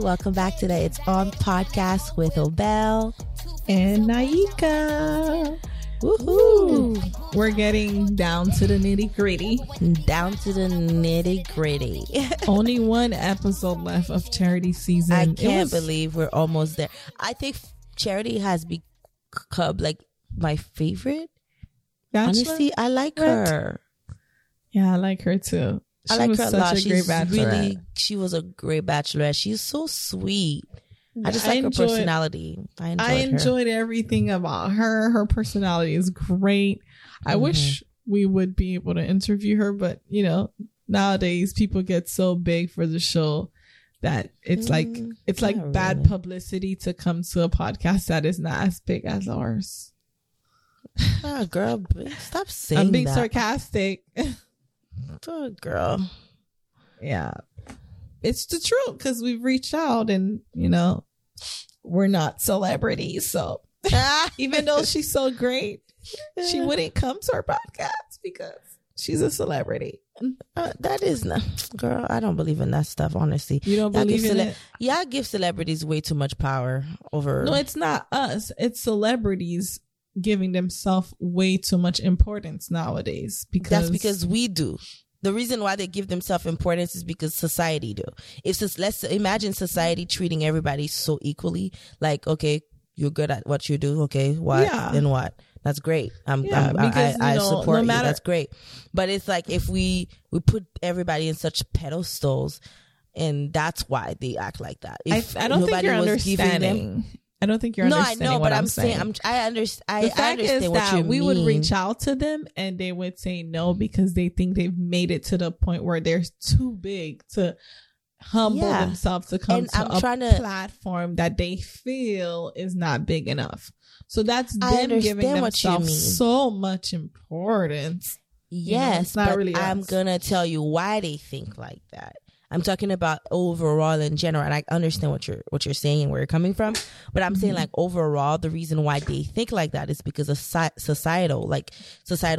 Welcome back to the It's On podcast with Obel and Naika. Woohoo! We're getting down to the nitty gritty. Down to the nitty gritty. Only one episode left of Charity season. I can't believe we're almost there. I think Charity has become like my favorite. Bachelor? Honestly, I like her. Yeah, I like her too. She was a great bachelorette. She's so sweet. I just like her personality. I enjoyed everything about her. Her personality is great. I wish we would be able to interview her, but you know, nowadays people get so big for the show that it's like bad publicity to come to a podcast that is not as big as ours. Oh, girl, stop saying that. I'm being sarcastic. Oh, girl. Yeah. It's the truth because we've reached out and, you know, we're not celebrities. So even though she's so great, she wouldn't come to our podcast because she's a celebrity. That is not. Girl, I don't believe in that stuff, honestly. You don't believe in it? Y'all give celebrities way too much power over. No, it's not us. It's celebrities giving themselves way too much importance nowadays, because that's because we do. The reason why they give themselves importance is because society do. Let's imagine society treating everybody so equally. Like, okay, you're good at what you do. Okay, what? Yeah. Then what? That's great. I support you. That's great. But it's like if we put everybody in such pedestals, and that's why they act like that. I don't think you're understanding. No, I know, but I'm saying. I understand what you mean. We would reach out to them and they would say no because they think they've made it to the point where they're too big to humble themselves to come to a platform that they feel is not big enough. So that's them giving themselves so much importance. Yes, you know, but really I'm going to tell you why they think like that. I'm talking about overall in general, and I understand what you're saying and where you're coming from, but I'm saying like overall, the reason why they think like that is because of societal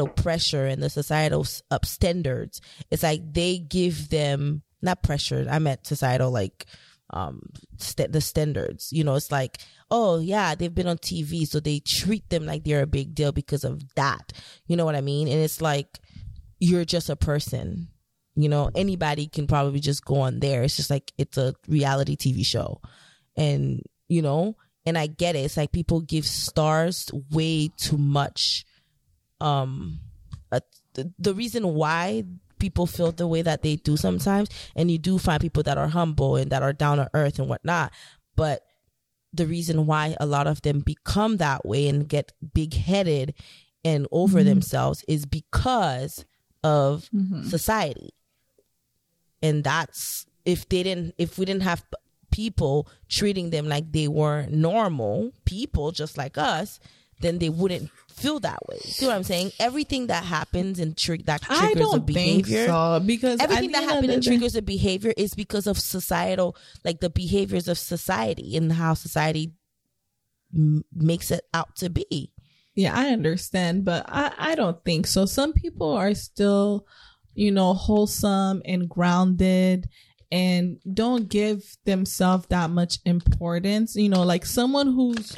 pressure and the societal standards. It's like they give them, not pressure, I meant societal, like the standards, you know. It's like, oh yeah, they've been on TV, so they treat them like they're a big deal because of that. You know what I mean? And it's like, you're just a person. You know, anybody can probably just go on there. It's just like, it's a reality TV show. And, you know, and I get it. It's like people give stars way too much. The reason why people feel the way that they do sometimes, and you do find people that are humble and that are down to earth and whatnot, but the reason why a lot of them become that way and get big headed and over themselves is because of society. And that's, if we didn't have people treating them like they were normal people just like us, then they wouldn't feel that way. See what I'm saying? Everything that happens and triggers a behavior is because of societal, like the behaviors of society and how society makes it out to be. Yeah, I understand, but I don't think so. Some people are still, you know, wholesome and grounded and don't give themselves that much importance. You know, like someone whose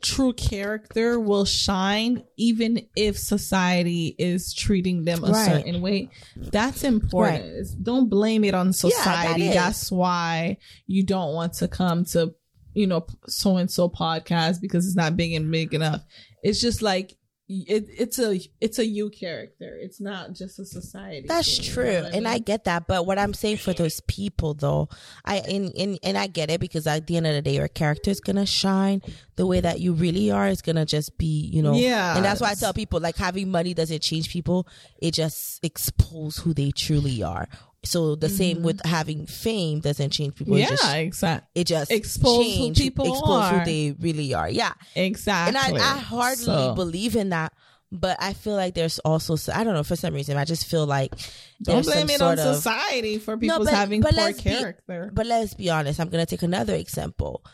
true character will shine even if society is treating them a certain way. That's important. Right. Don't blame it on society. Yeah, that's why you don't want to come to, you know, so-and-so podcast because it's not big and big enough. It's just like, it's a you character. It's not just a society. That's true. You know what I mean? I get that. But what I'm saying for those people though, I get it, because at the end of the day, your character is going to shine the way that you really are. It's going to just be, you know, and that's why I tell people, like, having money doesn't change people. It just exposes who they truly are. So the same with having fame doesn't change people. Yeah, exactly. It just exposes who people are. Who they really are. Yeah, exactly. And I hardly believe in that, but I feel like there's also, I don't know, for some reason I just feel like don't blame it on society for people having poor character. But let's be honest. I'm gonna take another example.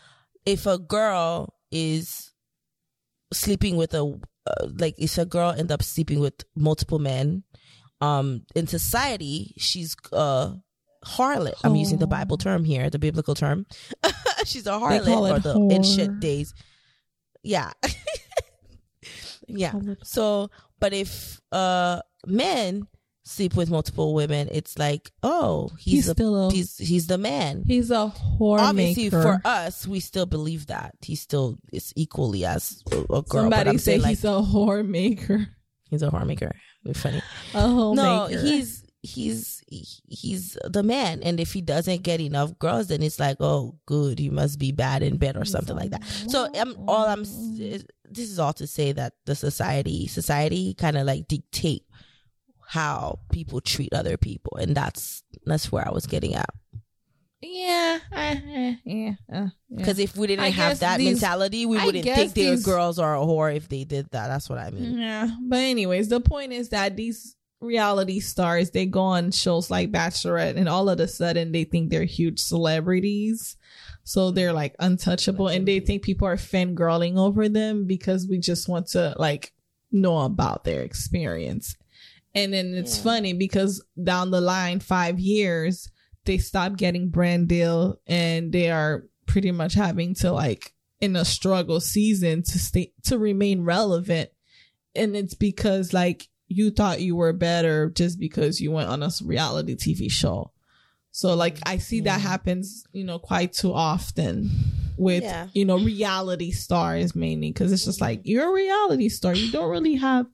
If a girl is sleeping with ends up sleeping with multiple men. In society, she's a harlot. I'm using the Bible term here, the biblical term. She's a harlot, in shit days. Yeah. Yeah. So, but if men sleep with multiple women, it's like, oh, he's the man. He's a whore. Obviously, maker. For us, we still believe that it's equally as a girl. Somebody say he's a whore maker. He's a whore maker. Funny. No, he's the man, and if he doesn't get enough girls, then it's like, oh, good, he must be bad in bed or something like that. So this is all to say that the society kind of like dictate how people treat other people, and that's where I was getting at. Yeah, Because if we didn't have that mentality, we wouldn't think these girls are a whore if they did that. That's what I mean. Yeah, but anyways, the point is that these reality stars, they go on shows like Bachelorette, and all of a sudden they think they're huge celebrities, so they're like untouchable, and they think people are fangirling over them because we just want to like know about their experience. And then it's funny because down the line, 5 years. They stop getting brand deal, and they are pretty much having to like in a struggle season to remain relevant. And it's because like you thought you were better just because you went on a reality TV show. So like I see that happens, quite too often with, reality stars mainly, because it's just like you're a reality star. You don't really have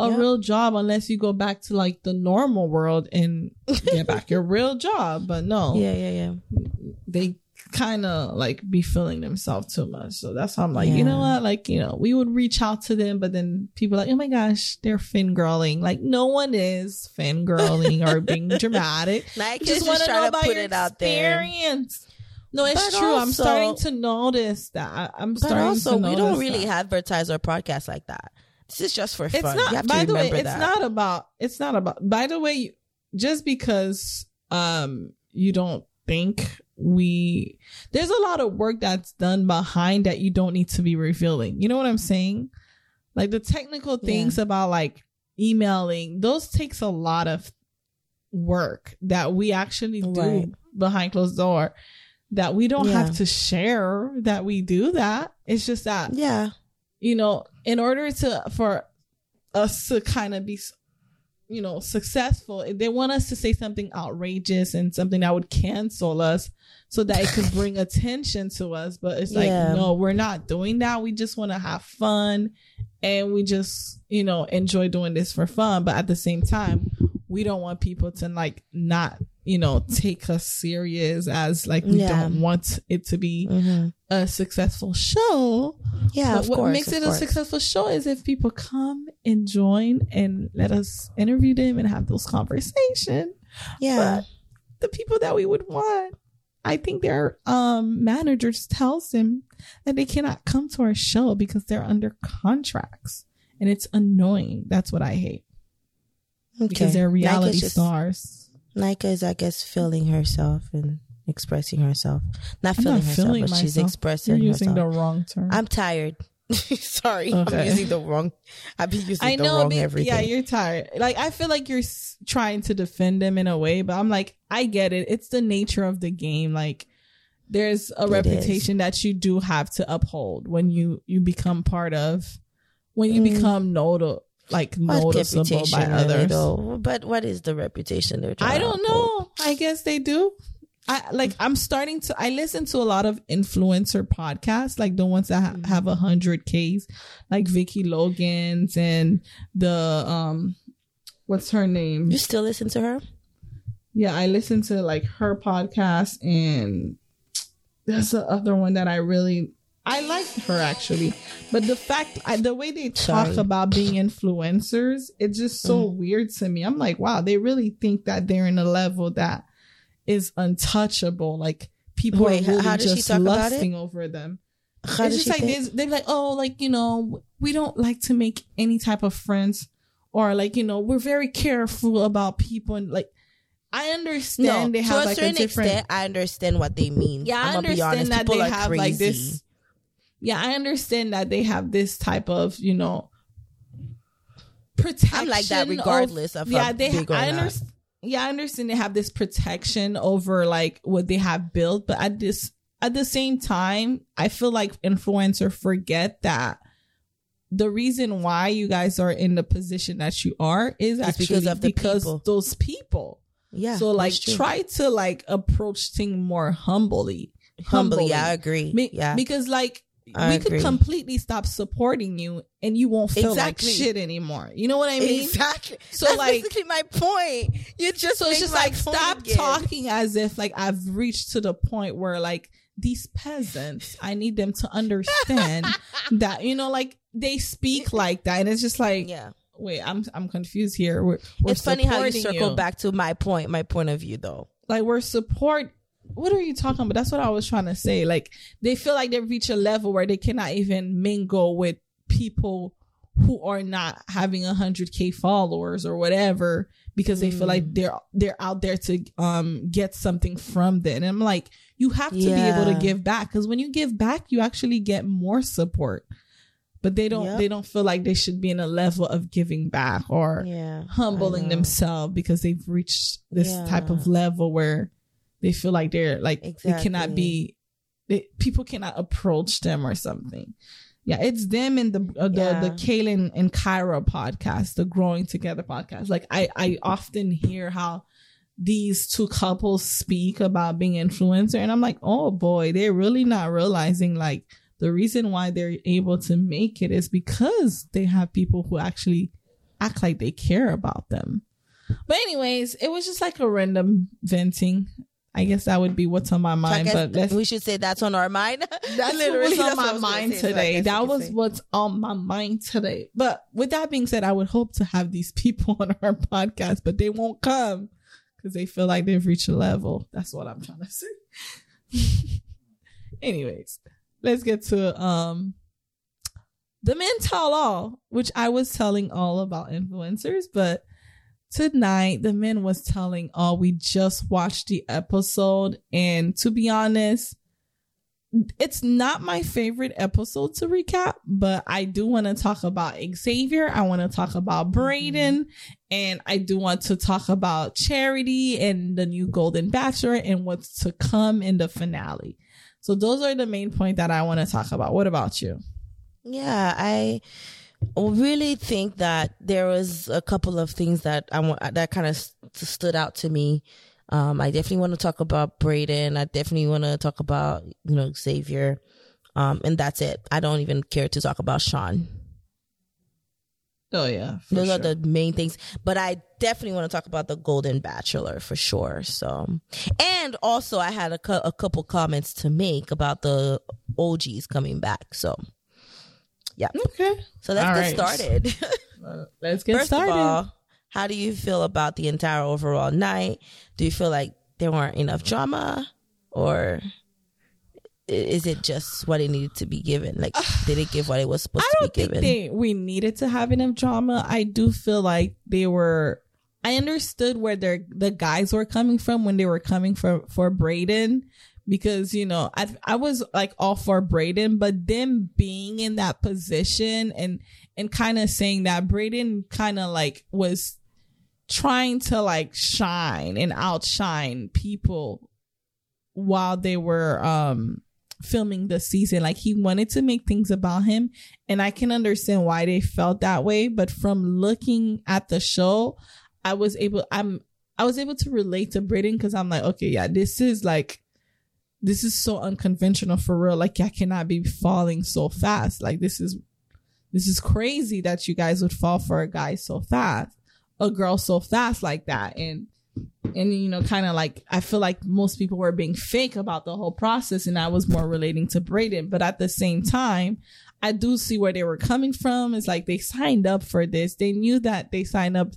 a real job unless you go back to like the normal world and get back your real job. But no, they kind of like be feeling themselves too much. So that's how I'm like, you know what? Like, we would reach out to them, but then people are like, oh my gosh, they're fangirling. Like no one is fangirling or being dramatic. Like, just want to know about your experience. No, it's true. Also, I'm starting to notice that. We don't really advertise our podcast like that. This is just for fun. It's not, by the way, by the way, just because you don't think there's a lot of work that's done behind that you don't need to be revealing. You know what I'm saying? Like the technical things about like emailing, those takes a lot of work that we actually do behind closed door that we don't have to share that we do that. It's just that. Yeah. In order for us to kind of be, successful, they want us to say something outrageous and something that would cancel us so that it could bring attention to us. But it's like, no, we're not doing that. We just want to have fun, and we just, enjoy doing this for fun. But at the same time, we don't want people to like not, take us serious as like we don't want it to be a successful show. Yeah, but what makes it a successful show is if people come and join and let us interview them and have those conversations. Yeah, but the people that we would want, I think their managers tells them that they cannot come to our show because they're under contracts, and it's annoying. That's what I hate. Okay. Because they're reality stars. Naika is, I guess, feeling herself and expressing herself. She's expressing herself. You're using the wrong term. I'm tired. Sorry. Okay. I've been using the wrong everything. Yeah, you're tired. Like, I feel like you're trying to defend them in a way, but I'm like, I get it. It's the nature of the game. Like, there's a reputation that you do have to uphold when you become part of, when you become notable. Like what noticeable by others, but what is the reputation they're trying? I don't know. I guess they do. I listen to a lot of influencer podcasts, like the ones that have 100Ks, like Vicky Logan's and the what's her name? You still listen to her? Yeah, I listen to like her podcast, and there's the other one that I really. I liked her actually, but the way they talk about being influencers, it's just so weird to me. I'm like, wow, they really think that they're in a level that is untouchable. Like people are really just lusting over them. How it's just like they're like, oh, like, you know, we don't like to make any type of friends, or like, you know, we're very careful about people, and like. I understand they have like a different extent, I understand what they mean. Yeah, I understand that they have like this. Yeah, I understand that they have this type of, you know, protection. I'm like that regardless of how big or not. Yeah, I understand they have this protection over like what they have built, but at the same time, I feel like influencers forget that the reason why you guys are in the position that you are is actually because of those people. Yeah. So like try to like approach things more humbly. Yeah, I agree. Yeah. Because like we could completely stop supporting you and you won't feel like shit anymore. You know what I mean? Exactly. So that's like basically my point. It's just like stop talking as if like I've reached to the point where like these peasants, I need them to understand that, you know, like they speak like that, and it's just like wait, I'm confused here. We're it's funny how you circle back to my point of view though. Like what are you talking about? That's what I was trying to say. Like they feel like they've reached a level where they cannot even mingle with people who are not having 100K followers or whatever, because they feel like they're out there to get something from them. And I'm like, you have to be able to give back, because when you give back, you actually get more support. But they don't. Yep. They don't feel like they should be in a level of giving back or humbling themselves, because they've reached this type of level where they feel like they're like they cannot be. People cannot approach them or something. Yeah, it's them and the Kaitlyn and Kyra podcast, the Growing Together podcast. Like I often hear how these two couples speak about being influencer, and I'm like, oh boy, they're really not realizing like. The reason why they're able to make it is because they have people who actually act like they care about them. But anyways, it was just like a random venting. I guess that would be what's on my mind. So but we should say that's on our mind. That's literally what's on my mind today. So that was what's on my mind today. But with that being said, I would hope to have these people on our podcast, but they won't come because they feel like they've reached a level. That's what I'm trying to say. Anyways. Let's get to the Men Tell All, which I was telling all about influencers. But tonight, the men was telling all. We just watched the episode. And to be honest, it's not my favorite episode to recap. But I do want to talk about Xavier. I want to talk about Brayden. And I do want to talk about Charity and the new Golden Bachelor and what's to come in the finale. So those are the main points that I want to talk about. What about you? Yeah, I really think that there was a couple of things that that kind of stood out to me. I definitely want to talk about Brayden. I definitely want to talk about, you know, Xavier. And that's it. I don't even care to talk about Sean. Oh, yeah. Those are the main things. But I definitely want to talk about the Golden Bachelor for sure. So, and also I had a couple comments to make about the OGs coming back. So, yeah. Okay. So let's get started. Let's get started. First of all, how do you feel about the entire overall night? Do you feel like there weren't enough drama, or... is it just what it needed to be given? Like, did it give what it was supposed to be given? I don't think we needed to have enough drama. I do feel like I understood where the guys were coming from when they were coming for Brayden, because, you know, I was like all for Brayden, but them being in that position and kind of saying that Brayden kind of like was trying to like shine and outshine people while they were, filming the season. Like he wanted to make things about him, and I can understand why they felt that way, but from looking at the show, I was able to relate to Brayden, because I'm like, okay, yeah, this is so unconventional for real. Like I cannot be falling so fast. Like this is crazy that you guys would fall for a girl so fast like that. And And, you know, kind of like, I feel like most people were being fake about the whole process, and I was more relating to Brayden. But at the same time, I do see where they were coming from. It's like they signed up for this. They knew that they signed up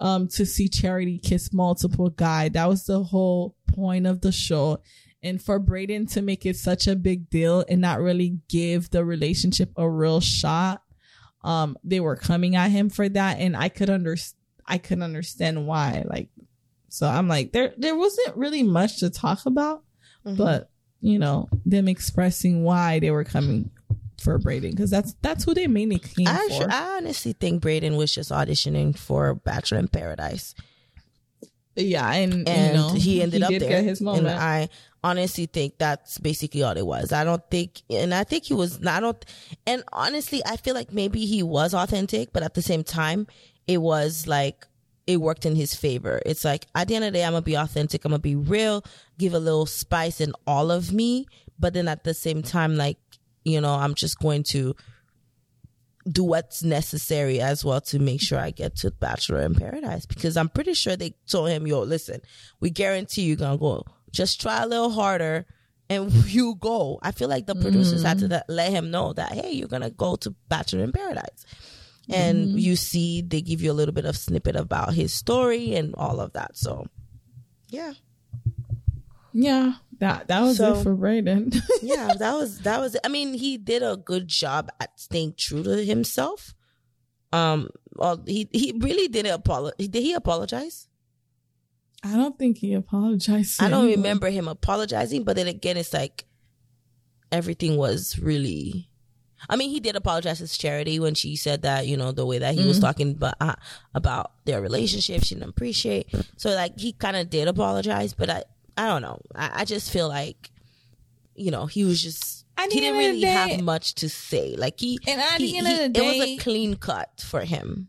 to see Charity kiss multiple guys. That was the whole point of the show. And for Brayden to make it such a big deal and not really give the relationship a real shot, they were coming at him for that. And I could understand why. Like, so I'm like, there wasn't really much to talk about, mm-hmm. but, you know, them expressing why they were coming for Brayden, because that's who they mainly came for. I honestly think Brayden was just auditioning for Bachelor in Paradise. Yeah, and you know, he ended up there. His moment. And I honestly think that's basically all it was. I don't think, and I think he was not. And honestly, I feel like maybe he was authentic, but at the same time, it was like it worked in his favor. It's like at the end of the day, I'm gonna be authentic. I'm gonna be real. Give a little spice in all of me, but then at the same time, like, you know, I'm just going to do what's necessary as well to make sure I get to Bachelor in Paradise, because I'm pretty sure they told him, yo, listen, we guarantee you're going to go. Just try a little harder and you go. I feel like the producers had to let him know that, hey, you're going to go to Bachelor in Paradise. And you see, they give you a little bit of snippet about his story and all of that. So, yeah. Yeah. That was so, it for Brayden. Yeah, that was it. I mean, he did a good job at staying true to himself. He really didn't apologize. Did he apologize? I don't think he apologized. I don't remember him apologizing, but then again, it's like everything was really... I mean, he did apologize to Charity when she said that, you know, the way that he was talking about their relationship, she didn't appreciate. So, like, he kind of did apologize, but I don't know. I just feel like, you know, he was just... He didn't really have much to say. Like, it was a clean cut for him.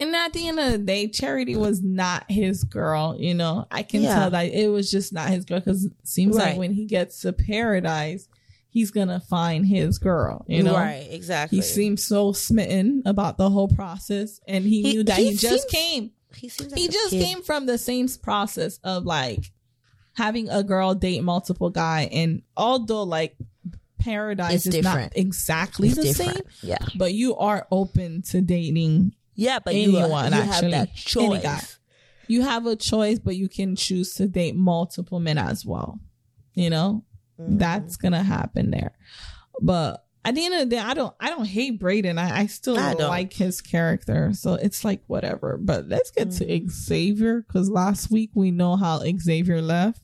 And at the end of the day, Charity was not his girl, you know? I can tell that it was just not his girl, because it seems like when he gets to Paradise, he's going to find his girl, you know? Right, exactly. He seemed so smitten about the whole process, and he knew that he just came. He just came from the same process of, like, having a girl date multiple guys, and although like Paradise is not exactly the same, yeah, but you are open to dating. Yeah, but anyone, you actually have that choice. You have a choice, but you can choose to date multiple men as well. You know, that's gonna happen there. But at the end of the day, I don't hate Brayden. I still like his character. So it's like whatever. But let's get to Xavier, because last week we know how Xavier left.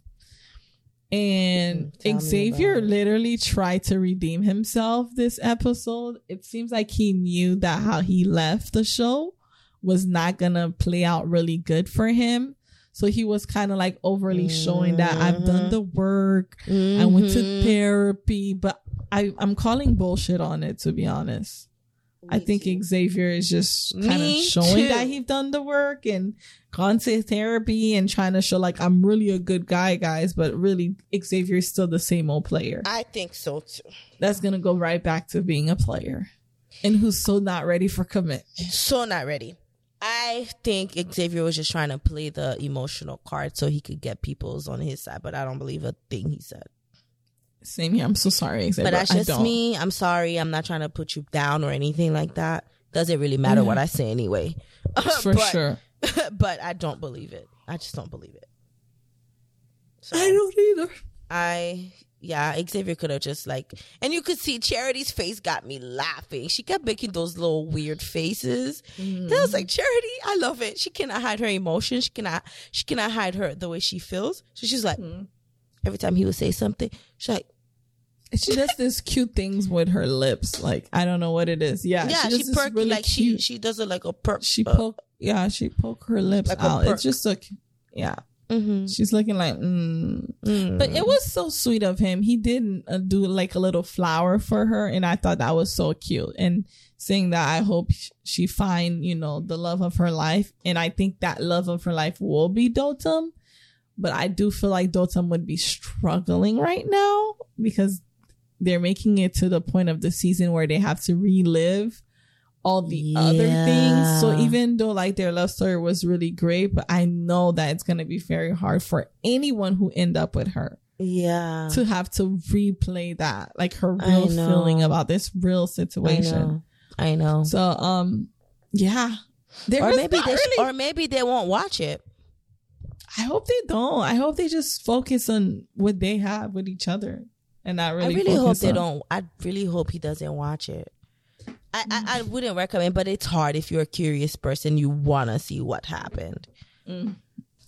And Xavier literally tried to redeem himself this episode. It seems like he knew that how he left the show was not going to play out really good for him. So he was kind of like overly showing that I've done the work. I went to therapy, but I'm calling bullshit on it, to be honest. I think Xavier is just kind of showing that he's done the work and gone to therapy and trying to show like I'm really a good guy, guys. But really, Xavier is still the same old player. I think so, too. That's going to go right back to being a player and who's so not ready for commitment. So not ready. I think Xavier was just trying to play the emotional card so he could get people's on his side. But I don't believe a thing he said. Same here. I'm so sorry. But that's just me. I'm sorry. I'm not trying to put you down or anything like that. Doesn't really matter what I say anyway. For sure. But I don't believe it. I just don't believe it. So I don't either. Xavier could have just like... And you could see Charity's face got me laughing. She kept making those little weird faces. And I was like, Charity, I love it. She cannot hide her emotions. She cannot hide her the way she feels. So she's like... Every time he would say something, she's like... She does this cute things with her lips. Like, I don't know what it is. Yeah, she perks. Really like, cute. She does it like a perk. She poke her lips like out. It's just like... Yeah. Mm-hmm. She's looking like... But it was so sweet of him. He did do like a little flower for her. And I thought that was so cute. And saying that, I hope she find, you know, the love of her life. And I think that love of her life will be Dotun. But I do feel like Dotun would be struggling right now because they're making it to the point of the season where they have to relive all the other things. So even though like their love story was really great, but I know that it's going to be very hard for anyone who end up with her. Yeah. To have to replay that, like her real feeling about this real situation. I know. So, yeah. Or maybe they won't watch it. I hope they don't. I hope they just focus on what they have with each other and not really. I really hope he doesn't watch it. I wouldn't recommend, but it's hard if you're a curious person. You want to see what happened. Mm.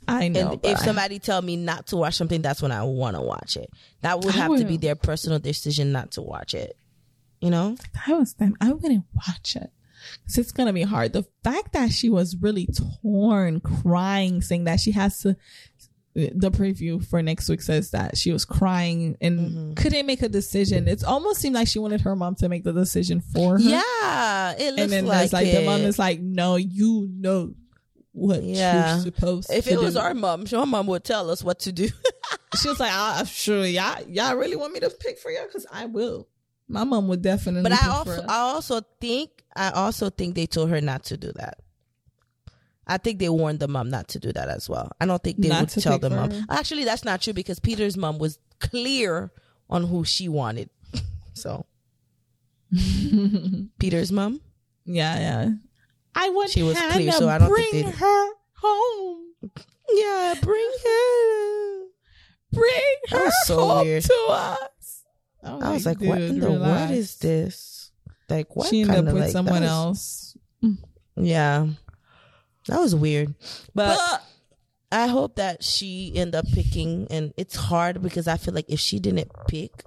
I know. And if somebody tell me not to watch something, that's when I want to watch it. That would have to be their personal decision not to watch it. You know? If I was them, I wouldn't watch it. Because it's going to be hard. The fact that she was really torn, crying, saying that she has to... The preview for next week says that she was crying and couldn't make a decision. It almost seemed like she wanted her mom to make the decision for her. Yeah, it looks like it. And then like, the mom is like, no, you know what you're supposed to do. If it was our mom, your mom would tell us what to do. She was like, I'm sure y'all really want me to pick for y'all? Because I will. My mom would definitely pick for us. But I also think they told her not to do that. I think they warned the mom not to do that as well. I don't think they would tell the mom. Actually, that's not true because Peter's mom was clear on who she wanted. So, Peter's mom? Yeah. I want she was Hannah clear, so I don't bring her home. Yeah, bring her so home weird. To us. I was like, dude, what in the world is this? Like, what? She ended up with someone else. Yeah. That was weird, but I hope that she end up picking. And it's hard because I feel like if she didn't pick,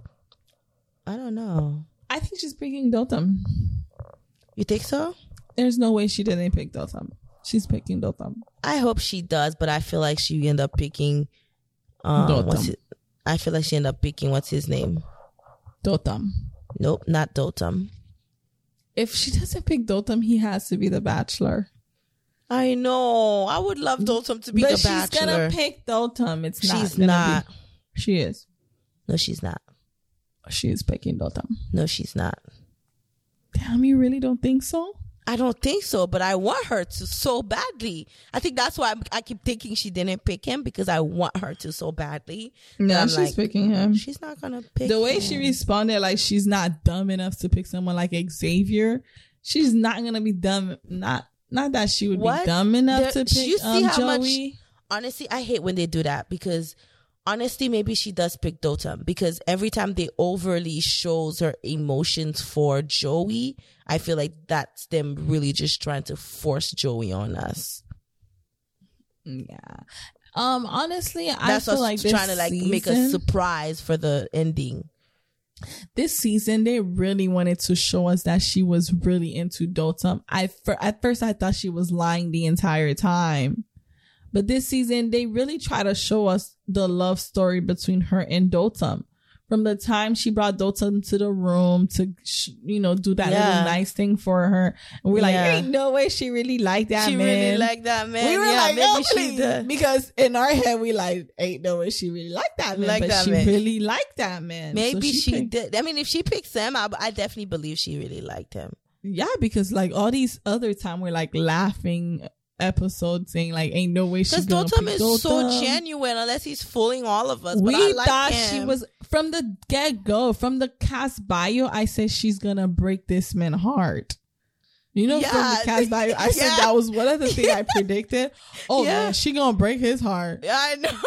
I don't know. I think she's picking Dotun. You think so? There's no way she didn't pick Dotun. She's picking Dotun. I hope she does, but I feel like she end up picking. What's his name? Dotun. Nope, not Dotun. If she doesn't pick Dotun, he has to be the bachelor. I know. I would love Dotun to be the bachelor. But she's going to pick Dotun. She's not. She is. No, she's not. She is picking Dotun. No, she's not. Damn, you really don't think so? I don't think so, but I want her to so badly. I think that's why I keep thinking she didn't pick him because I want her to so badly. No, she's like, picking him. She's not going to pick him. The way she responded, like she's not dumb enough to pick someone like Xavier. She's not going to be dumb. Not that she would be dumb enough to pick you see how Joey. Much, honestly, I hate when they do that because honestly, maybe she does pick Dotun because every time they overly shows her emotions for Joey, I feel like that's them really just trying to force Joey on us. Yeah. Honestly, that's I feel like trying to like season, make a surprise for the ending. This season, they really wanted to show us that she was really into Dotun. At first, I thought she was lying the entire time. But this season, they really try to show us the love story between her and Dotun. From the time she brought Dotun to the room to, do that little nice thing for her. And we're like, ain't no way she really liked that man. She really liked that man. We were like, maybe she did. Because in our head, we like, ain't no way she really liked that man. Really liked that man. Maybe so she did. I mean, if she picks him, I definitely believe she really liked him. Yeah, because like all these other time we're like laughing episode saying like ain't no way she's gonna pick Dotun. Because Dotun is so genuine unless he's fooling all of us. She was from the get-go, from the cast bio. I said she's gonna break this man's heart. From the cast bio, I said that was one of the things I predicted. Man, she gonna break his heart. Yeah, I know.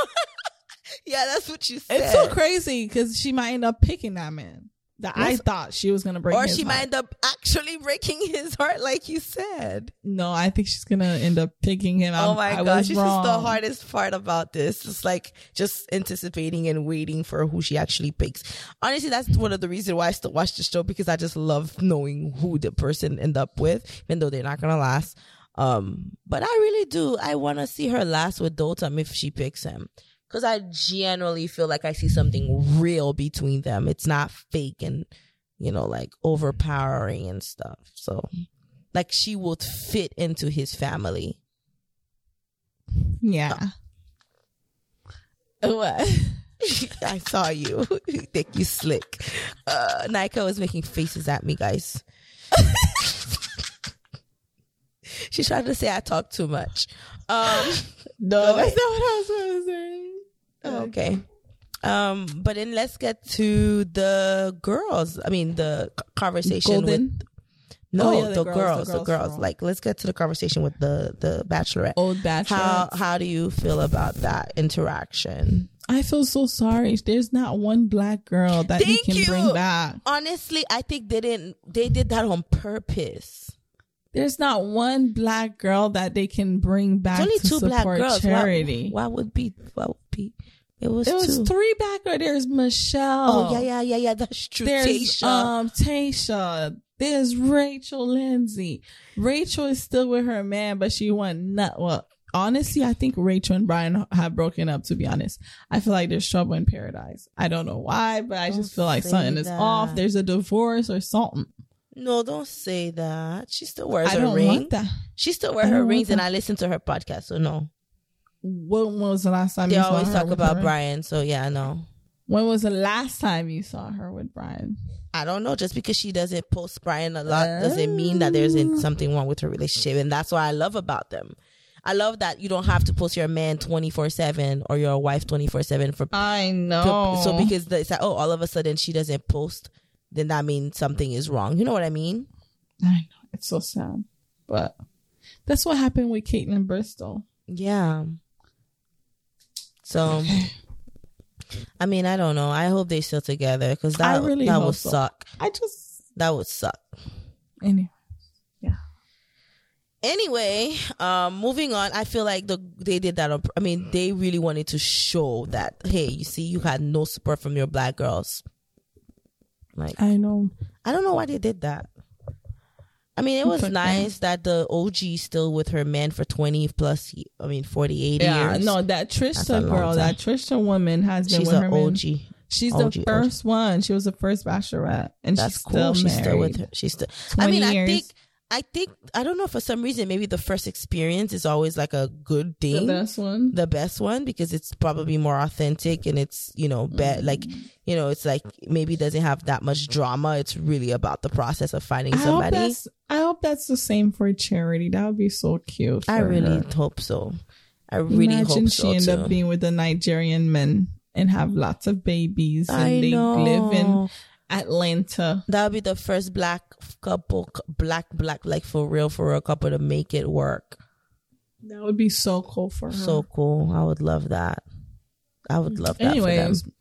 Yeah, that's what you said. It's so crazy because she might end up picking that man that I thought she was going to break his heart. Or she might end up actually breaking his heart like you said. No, I think she's going to end up picking him. Oh my gosh, this is the hardest part about this. It's like just anticipating and waiting for who she actually picks. Honestly, that's one of the reasons why I still watch the show because I just love knowing who the person end up with, even though they're not going to last. But I really do. I want to see her last with Dotun if she picks him. Because I generally feel like I see something real between them. It's not fake and, like overpowering and stuff. So, like, she would fit into his family. Yeah. What? I saw you. You think you slick. Naika was making faces at me, guys. She tried to say I talk too much. No, that's not what I was going to say. Okay. But then let's get to the girls. I mean, the conversation with... No, oh, yeah, the girls. Like, let's get to the conversation with the bachelorette. Old bachelorette. How do you feel about that interaction? I feel so sorry. There's not one black girl that he can bring back. Honestly, I think they did that on purpose. There's not one black girl that they can bring back. There's only to two support black girls. Charity. Why would be? It was three back girls. There's Michelle. Oh yeah. That's true. There's Tasha. There's Rachel Lindsay. Rachel is still with her man, but she went nuts. Well, honestly, I think Rachel and Brian have broken up, to be honest. I feel like there's trouble in paradise. I don't know why, but I just feel like something is off. There's a divorce or something. No, don't say that. She still wears her ring. I don't want that. She still wears her rings, and I listen to her podcast, so no. When was the last time you saw her? They always talk about Brian, so yeah, I know. When was the last time you saw her with Brian? I don't know. Just because she doesn't post Brian a lot doesn't mean that there isn't something wrong with her relationship. And that's what I love about them. I love that you don't have to post your man 24/7 or your wife 24/7 for. I know. So because it's like, oh, all of a sudden she doesn't post, then that means something is wrong. You know what I mean? I know. It's so sad. But that's what happened with Caitlyn Bristol. Yeah. So... I mean, I don't know. I hope they're still together because that would suck. That would suck. Anyway, yeah. Anyway, moving on. I feel like they did that. I mean, they really wanted to show that, hey, you see, you had no support from your black girls. Like, I know. I don't know why they did that. I mean, it was nice that the OG still with her man for 20 plus, 48 years. Yeah, no, that Trista girl, that Trista woman has been with her man. She's an OG. She's the first one. She was the first bachelorette. And she's still married. She's still with her. She's still. I mean, I think, I don't know, for some reason, maybe the first experience is always like a good thing. The best one, because it's probably more authentic and it's, bad. Like, it's like maybe it doesn't have that much drama. It's really about the process of finding somebody. I hope that's the same for Charity. That would be so cute. I really hope so. Imagine she end up being with a Nigerian man and have lots of babies. Live in Atlanta. That would be the first black couple, black, like for real couple to make it work. That would be so cool for her. So cool. I would love that. Anyways. For them.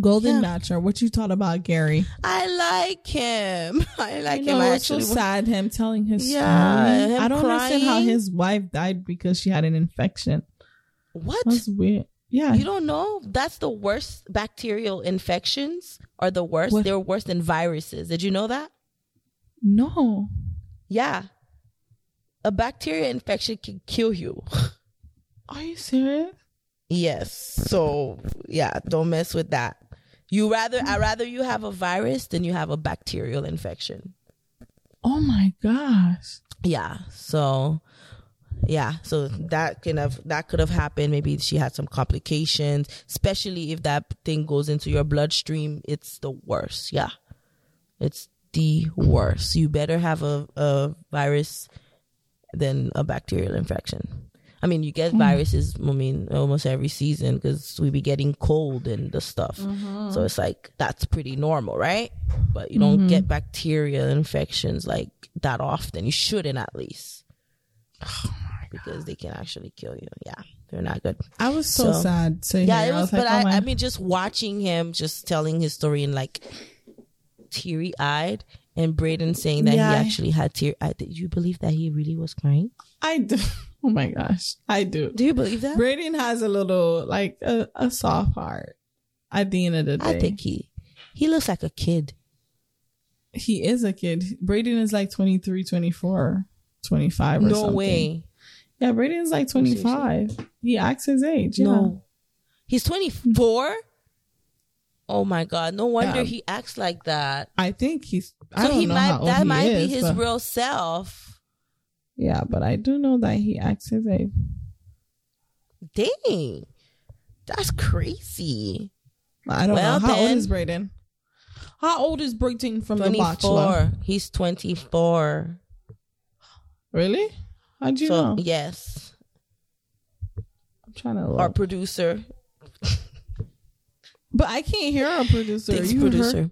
Golden Bachelor, what you thought about Gary? I like him. It's so sad, him telling his story. I don't understand how his wife died because she had an infection. What? That's weird. Yeah. You don't know? That's the worst. Bacterial infections are the worst. What? They're worse than viruses. Did you know that? No. Yeah. A bacterial infection can kill you. Are you serious? Yes. So, yeah, don't mess with that. I'd rather you have a virus than you have a bacterial infection. Oh, my gosh. Yeah. So that could have happened. Maybe she had some complications, especially if that thing goes into your bloodstream. It's the worst. Yeah. It's the worst. You better have a virus than a bacterial infection. I mean, you get viruses, almost every season because we be getting cold and the stuff. Mm-hmm. So it's like, that's pretty normal, right? But you don't get bacterial infections like that often. You shouldn't, at least. Oh my God. Because they can actually kill you. Yeah, they're not good. I was so sad to hear. Yeah, it was, just watching him just telling his story and like teary-eyed. And Brayden saying that he actually had tears. Did you believe that he really was crying? I do. Oh my gosh, I do. Do you believe that? Brayden has a little, like a soft heart at the end of the day. I think he looks like a kid. He is a kid. Brayden is like 23, 24, 25 or something. No way. Yeah, Brayden is like 25. He acts his age. Yeah. No. He's 24? Oh my God! No wonder he acts like that. I think he's. I don't know how old he might be, but real self. Yeah, but I do know that he acts his age. Dang, that's crazy. I don't know how old is Brayden. How old is Brayden from The Bachelor? He's 24. Really? How'd you know? Yes. I'm trying to look. Our producer. But I can't hear our producer. Thanks, producer.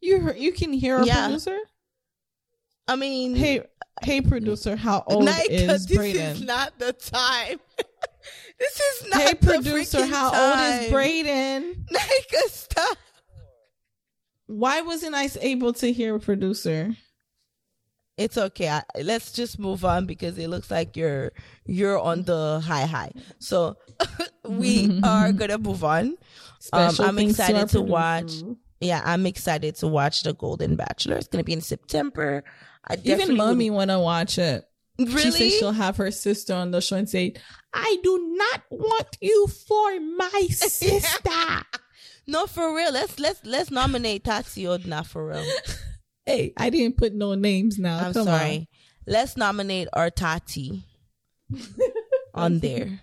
You can hear our producer? I mean... Hey, producer, how old is Brayden? This is not the time. This is not the freaking time. Hey, producer, how old is Brayden? Naika, stop. Why wasn't I able to hear a producer? It's okay. Let's just move on because it looks like you're on the high. So we are going to move on. I'm excited to watch. Yeah, I'm excited to watch The Golden Bachelor. It's going to be in September. Even mommy want to watch it. Really? She says she'll have her sister on the show and say, I do not want you for my sister. No, for real. Let's nominate Tati Odna for real. Hey, I didn't put no names now. I'm Come sorry. On. Let's nominate our Tati on there.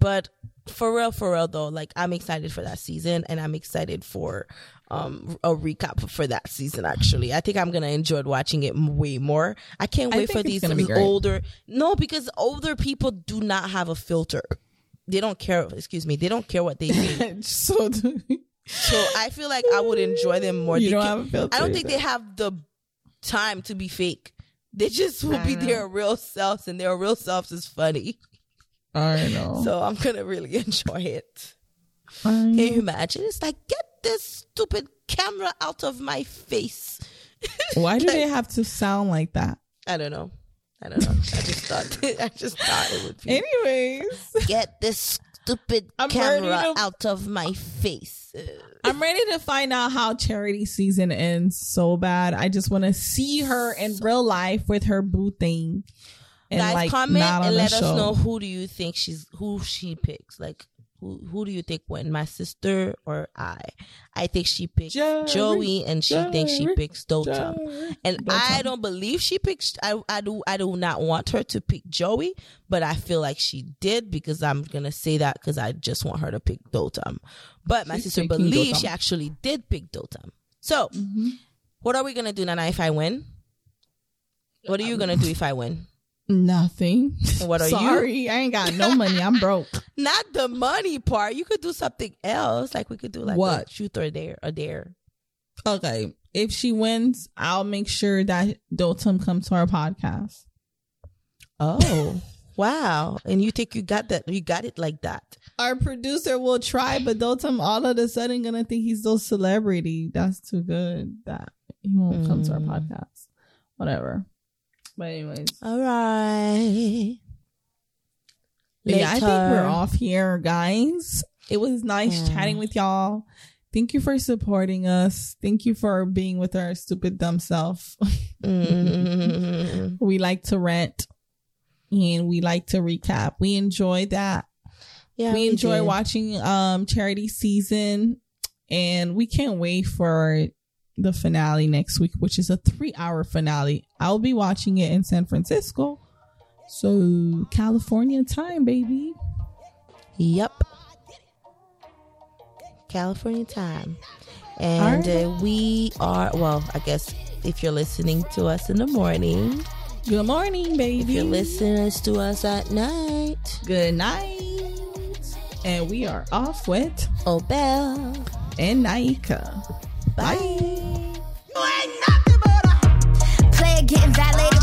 But for real though, like I'm excited for that season and I'm excited for a recap for that season. Actually, I think I'm gonna enjoy watching it way more. I can't wait for these older because older people do not have a filter. They don't care. Excuse me, they don't care what they do. So I feel like I would enjoy them more. I don't think they have the time to be fake. They just will be their real selves, and their real selves is funny. I know. So I'm gonna really enjoy it. Can you imagine? It's like, get this stupid camera out of my face. Why do they have to sound like that? I don't know. I just thought it would be. Anyways, get this stupid camera out of my face. I'm ready to find out how Charity season ends so bad. I just want to see her in real life with her boo thing. Guys, like, comment and let us know who she picks. Like, who do you think won? My sister or I? I think she picks Joey, and she thinks she picks Dota. And I don't believe she picks. I do not want her to pick Joey, but I feel like she did because I'm gonna say that because I just want her to pick Dota. But my sister believes she actually did pick Dota. So, what are we gonna do, Nana? If I win, what are you gonna do if I win? Nothing. What are you? Sorry, I ain't got no money. I'm broke. Not the money part. You could do something else. Like we could do like what? A truth or dare. Okay. If she wins, I'll make sure that Dotun comes to our podcast. Oh. Wow. And you think you got it like that? Our producer will try, but Dotun all of a sudden gonna think he's no celebrity. That's too good that he won't come to our podcast. Whatever. But anyways, all right. Yeah, I think we're off here, guys. It was nice chatting with y'all. Thank you for supporting us. Thank you for being with our stupid dumb self. We like to rant and we like to recap. We enjoy that. Yeah, we enjoy watching Charity season, and we can't wait for the finale next week, which is a 3-hour finale. I'll be watching it in San Francisco, so California time, baby. Yep, California time. And we are, well, I guess if you're listening to us in the morning, good morning, baby. If you're listening to us at night, good night. And we are off with Obel and Naika. Bye. You ain't nothing but a player getting violated.